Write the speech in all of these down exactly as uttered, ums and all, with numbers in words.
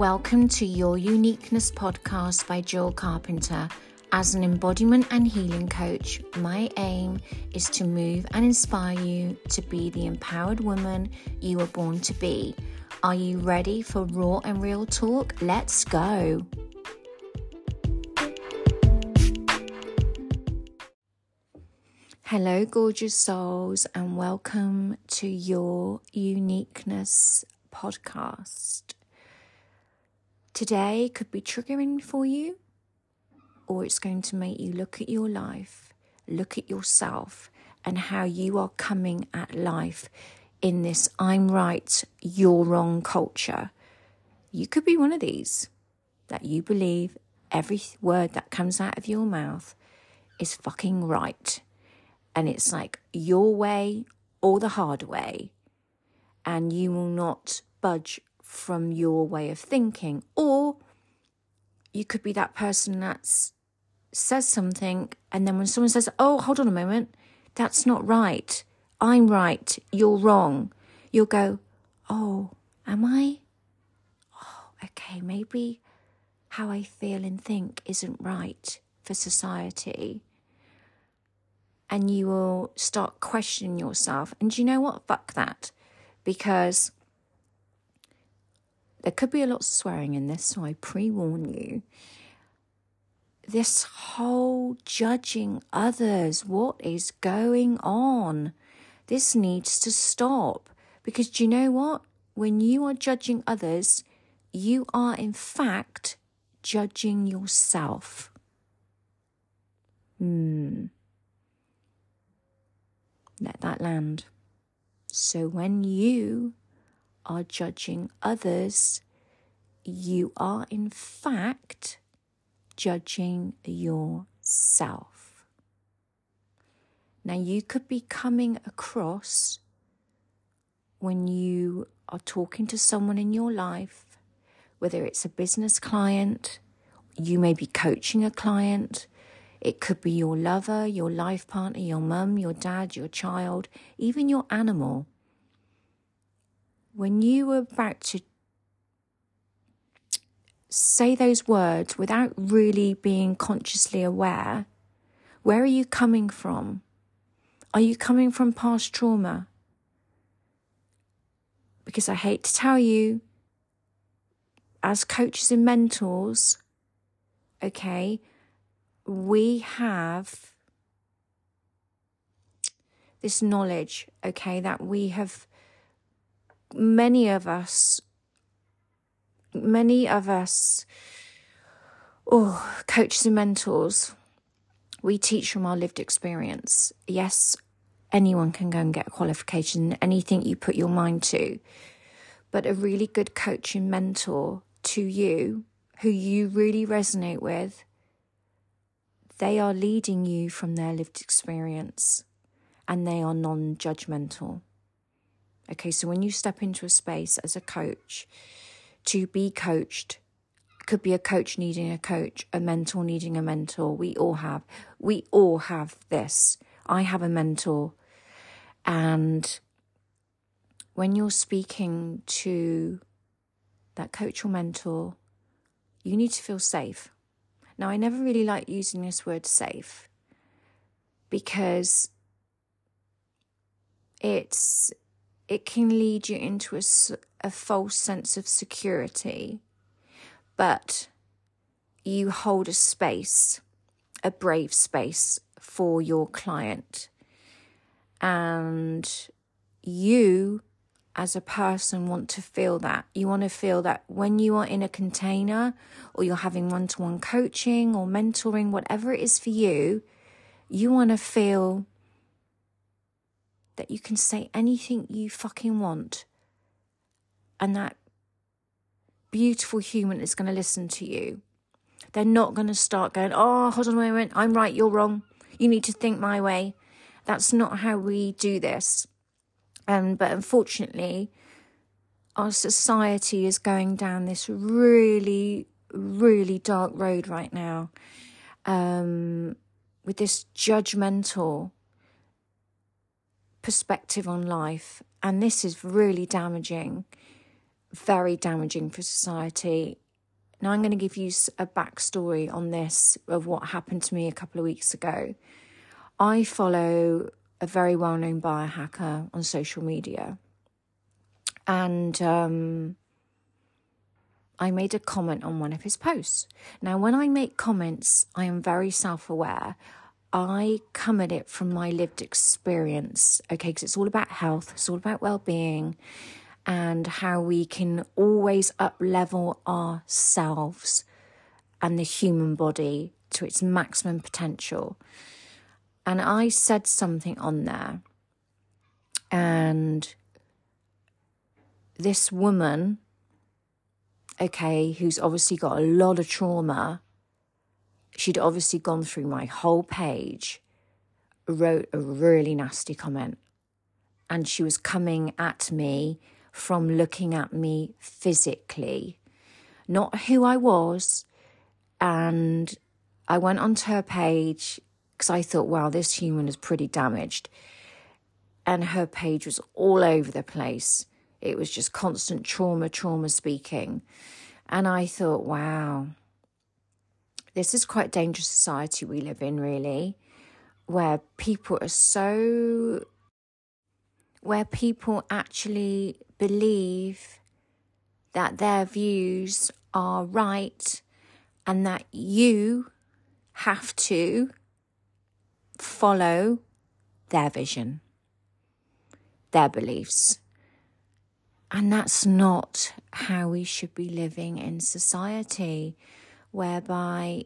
Welcome to Your Uniqueness Podcast by Jill Carpenter. As an embodiment and healing coach, my aim is to move and inspire you to be the empowered woman you were born to be. Are you ready for raw and real talk? Let's go. Hello, gorgeous souls, and welcome to Your Uniqueness Podcast. Today could be triggering for you, or it's going to make you look at your life, look at yourself, and how you are coming at life in this I'm right, you're wrong culture. You could be one of these, that you believe every word that comes out of your mouth is fucking right. And it's like your way or the hard way, and you will not budge from your way of thinking. Or you could be that person that says something, and then when someone says, oh, hold on a moment, that's not right, I'm right, you're wrong, you'll go, oh, am I? Oh, okay, maybe how I feel and think isn't right for society. And you will start questioning yourself. And do you know what? Fuck that. Because there could be a lot of swearing in this, so I pre-warn you. This whole judging others, what is going on? This needs to stop. Because do you know what? When you are judging others, you are in fact judging yourself. Hmm. Let that land. So when you are judging others, you are in fact judging yourself. Now, you could be coming across, when you are talking to someone in your life, whether it's a business client, you may be coaching a client, it could be your lover, your life partner, your mum, your dad, your child, even your animal. When you are about to say those words without really being consciously aware, where are you coming from? Are you coming from past trauma? Because I hate to tell you, as coaches and mentors, okay, we have this knowledge, okay, that we have, many of us, many of us, oh, coaches and mentors, we teach from our lived experience. Yes, anyone can go and get a qualification, anything you put your mind to, but a really good coach and mentor to you, who you really resonate with, they are leading you from their lived experience, and they are non-judgmental. Okay, so when you step into a space as a coach, to be coached, could be a coach needing a coach, a mentor needing a mentor. We all have, we all have this. I have a mentor. And when you're speaking to that coach or mentor, you need to feel safe. Now, I never really like using this word safe, because it's it can lead you into a, a false sense of security, but you hold a space, a brave space for your client. And you, as a person, want to feel that. You want to feel that when you are in a container, or you're having one-to-one coaching or mentoring, whatever it is for you, you want to feel that you can say anything you fucking want, and that beautiful human is going to listen to you. They're not going to start going, oh, hold on a moment, I'm right, you're wrong, you need to think my way. That's not how we do this. Um, but unfortunately, our society is going down this really, really dark road right now, um, with this judgmental perspective on life. And this is really damaging. very damaging for society. Now I'm going to give you a backstory on this of what happened to me a couple of weeks ago. I follow a very well-known biohacker on social media. And um, I made a comment on one of his posts. Now, when I make comments, I am very self-aware. I come at it from my lived experience, okay, because it's all about health, it's all about well-being, and how we can always up-level ourselves and the human body to its maximum potential. And I said something on there, and this woman, okay, who's obviously got a lot of trauma, she'd obviously gone through my whole page, wrote a really nasty comment, and she was coming at me from looking at me physically, not who I was. And I went onto her page because I thought, wow, this human is pretty damaged. And her page was all over the place. It was just constant trauma, trauma speaking. And I thought, wow, this is quite a dangerous society we live in, really, where people are so, where people actually believe that their views are right and that you have to follow their vision, their beliefs. And that's not how we should be living in society, whereby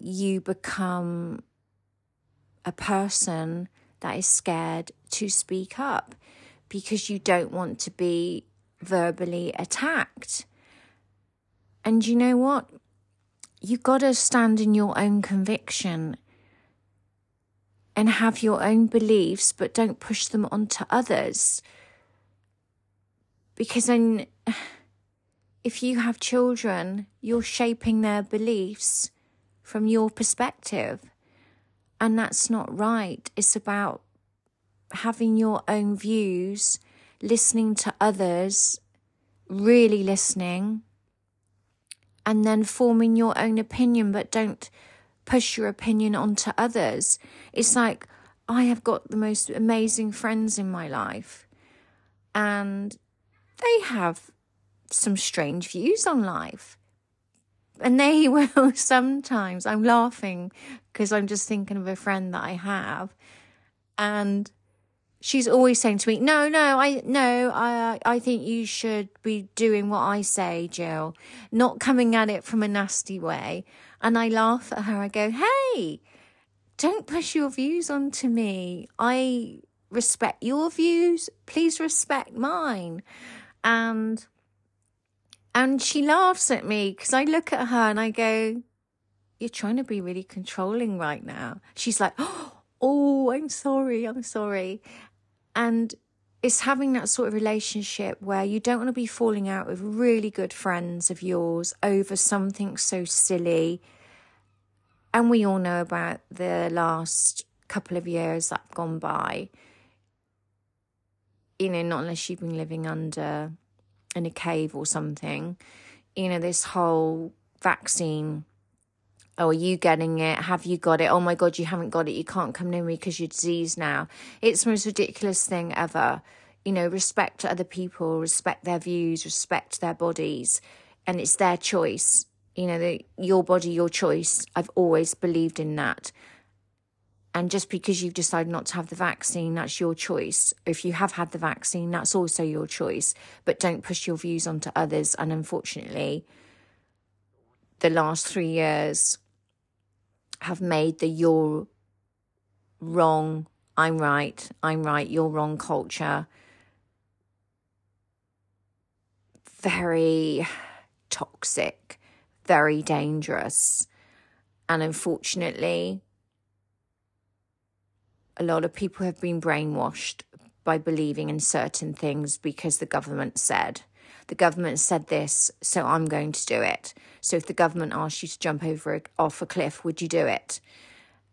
you become a person that is scared to speak up because you don't want to be verbally attacked. And you know what? You got to stand in your own conviction and have your own beliefs, but don't push them onto others. Because then, if you have children, you're shaping their beliefs from your perspective. And that's not right. It's about having your own views, listening to others, really listening, and then forming your own opinion, but don't push your opinion onto others. It's like, I have got the most amazing friends in my life, and they have some strange views on life. And they will sometimes. I'm laughing because I'm just thinking of a friend that I have. And she's always saying to me, no, no, I no, I, I think you should be doing what I say, Jill. Not coming at it from a nasty way. And I laugh at her. I go, hey, don't push your views onto me. I respect your views. Please respect mine. And... And she laughs at me because I look at her and I go, you're trying to be really controlling right now. She's like, oh, I'm sorry, I'm sorry. And it's having that sort of relationship where you don't want to be falling out with really good friends of yours over something so silly. And we all know about the last couple of years that have gone by. You know, not unless you've been living under... in a cave or something, you know, this whole vaccine, oh, are you getting it, have you got it, oh my god, you haven't got it, you can't come near me because you're diseased now. It's the most ridiculous thing ever. You know, respect other people, respect their views, respect their bodies, and it's their choice. You know, the, your body, your choice. I've always believed in that. And just because you've decided not to have the vaccine, that's your choice. If you have had the vaccine, that's also your choice. But don't push your views onto others. And unfortunately, the last three years have made the you're wrong, I'm right, I'm right, you're wrong culture very toxic, very dangerous. And unfortunately... a lot of people have been brainwashed by believing in certain things because the government said, the government said this, so I'm going to do it. So if the government asked you to jump over off a cliff, would you do it?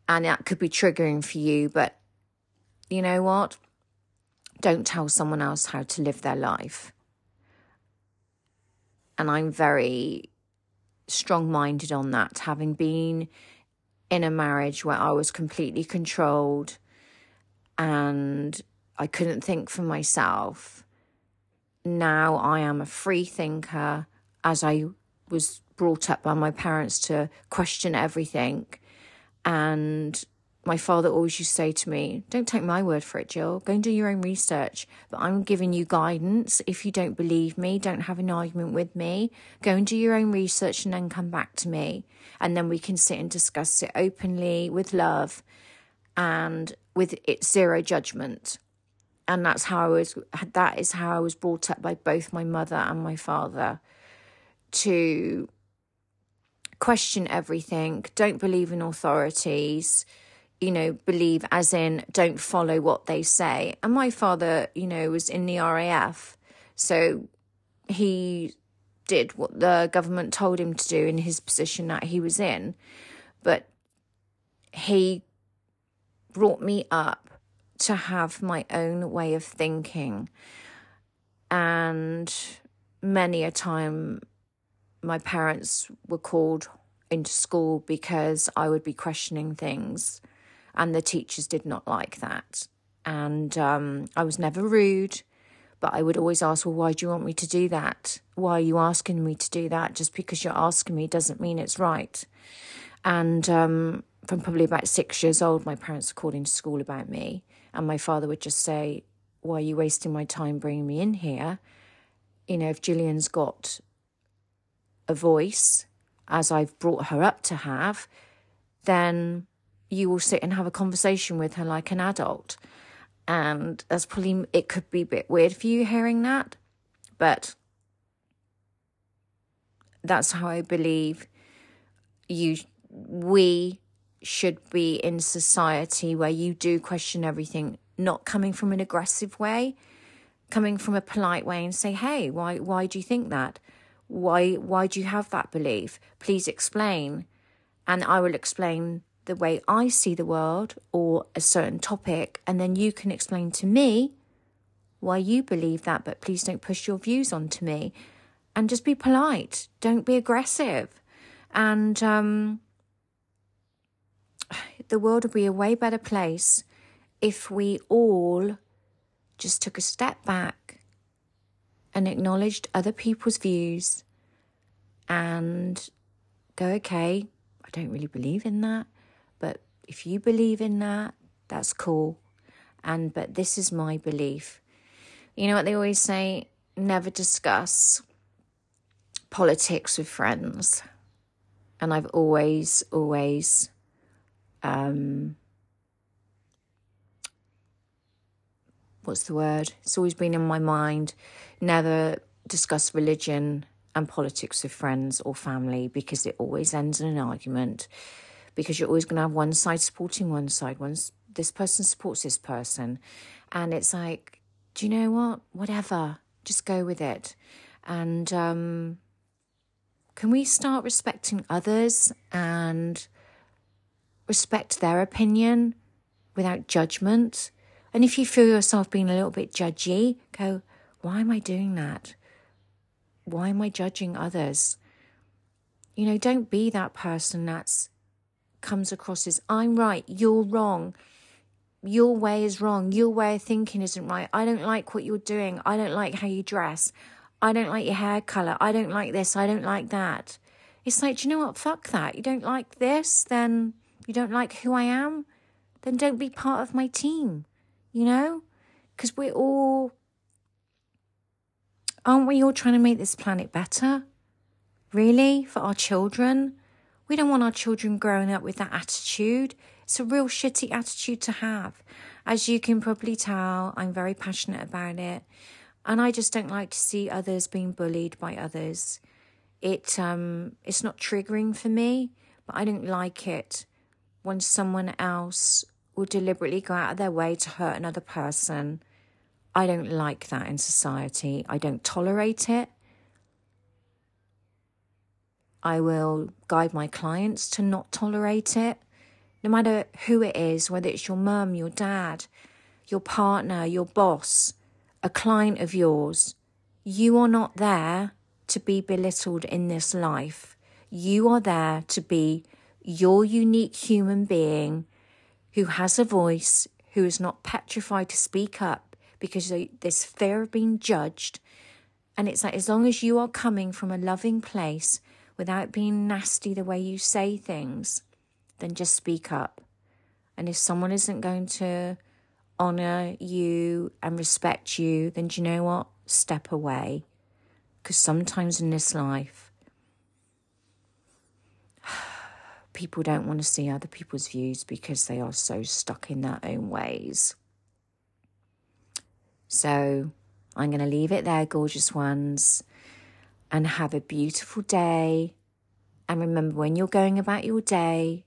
And that could be triggering for you, but you know what? Don't tell someone else how to live their life. And I'm very strong-minded on that, having been in a marriage where I was completely controlled and I couldn't think for myself. Now I am a free thinker, as I was brought up by my parents to question everything. And my father always used to say to me, don't take my word for it, Jill. Go and do your own research. But I'm giving you guidance. If you don't believe me, don't have an argument with me. Go and do your own research and then come back to me. And then we can sit and discuss it openly with love and with it zero judgment. And that's how I was, that is how I was brought up by both my mother and my father, to question everything. Don't believe in authorities. You know, believe as in don't follow what they say. And my father, you know, was in the R A F. So he did what the government told him to do in his position that he was in. But he brought me up to have my own way of thinking. And many a time my parents were called into school because I would be questioning things. And the teachers did not like that. And um, I was never rude, but I would always ask, well, why do you want me to do that? Why are you asking me to do that? Just because you're asking me doesn't mean it's right. And um, from probably about six years old, my parents were called into school about me. And my father would just say, why are you wasting my time bringing me in here? You know, if Gillian's got a voice, as I've brought her up to have, then you will sit and have a conversation with her like an adult. And that's probably, it could be a bit weird for you hearing that, but that's how I believe you, we should be in society, where you do question everything, not coming from an aggressive way, coming from a polite way and say, hey, why, why do you think that? Why, why do you have that belief? Please explain. And I will explain the way I see the world or a certain topic, and then you can explain to me why you believe that, but please don't push your views onto me. And just be polite. Don't be aggressive. And um, the world would be a way better place if we all just took a step back and acknowledged other people's views and go, okay, I don't really believe in that. If you believe in that, that's cool. And, but this is my belief. You know what they always say? Never discuss politics with friends. And I've always, always, um, what's the word? It's always been in my mind. Never discuss religion and politics with friends or family, because it always ends in an argument. Because you're always going to have one side supporting one side. One's, this person supports this person. And it's like, do you know what? Whatever. Just go with it. And um, can we start respecting others and respect their opinion without judgment? And if you feel yourself being a little bit judgy, go, why am I doing that? Why am I judging others? You know, don't be that person that's comes across as I'm right, you're wrong, your way is wrong, your way of thinking isn't right, I don't like what you're doing, I don't like how you dress, I don't like your hair colour, I don't like this, I don't like that. It's like, do you know what, fuck that. You don't like this, then you don't like who I am, then don't be part of my team, you know? Because we're all, aren't we all trying to make this planet better? Really? For our children? We don't want our children growing up with that attitude. It's a real shitty attitude to have. As you can probably tell, I'm very passionate about it. And I just don't like to see others being bullied by others. It um, it's not triggering for me, but I don't like it when someone else will deliberately go out of their way to hurt another person. I don't like that in society. I don't tolerate it. I will guide my clients to not tolerate it. No matter who it is, whether it's your mum, your dad, your partner, your boss, a client of yours, you are not there to be belittled in this life. You are there to be your unique human being who has a voice, who is not petrified to speak up because there's fear of being judged. And it's like, as long as you are coming from a loving place without being nasty the way you say things, then just speak up. And if someone isn't going to honour you and respect you, then do you know what? Step away. Because sometimes in this life, people don't want to see other people's views because they are so stuck in their own ways. So I'm going to leave it there, gorgeous ones, and have a beautiful day. And remember, when you're going about your day,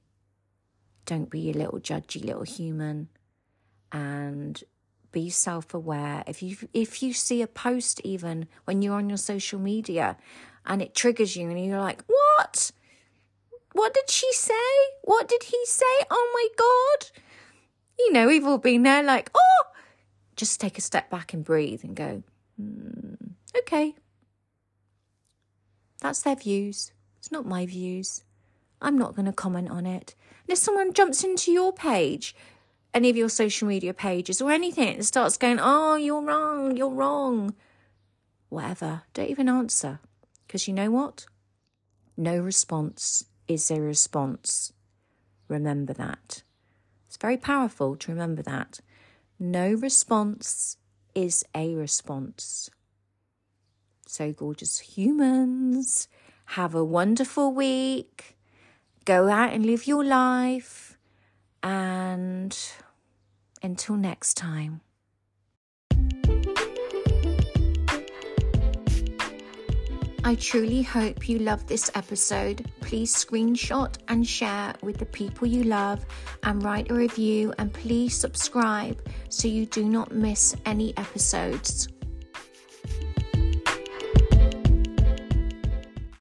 don't be a little judgy little human, and be self-aware. If you if you see a post, even when you're on your social media, and it triggers you and you're like, what? What did she say? What did he say? Oh my God. You know, we've all been there like, oh, just take a step back and breathe and go, mm, okay. That's their views. It's not my views. I'm not going to comment on it. And if someone jumps into your page, any of your social media pages or anything, and starts going, oh, you're wrong, you're wrong, whatever, don't even answer. Because you know what? No response is a response. Remember that. It's very powerful to remember that. No response is a response. So, gorgeous humans, have a wonderful week. Go out and live your life. And until next time. I truly hope you loved this episode. Please screenshot and share with the people you love, and write a review, and please subscribe so you do not miss any episodes.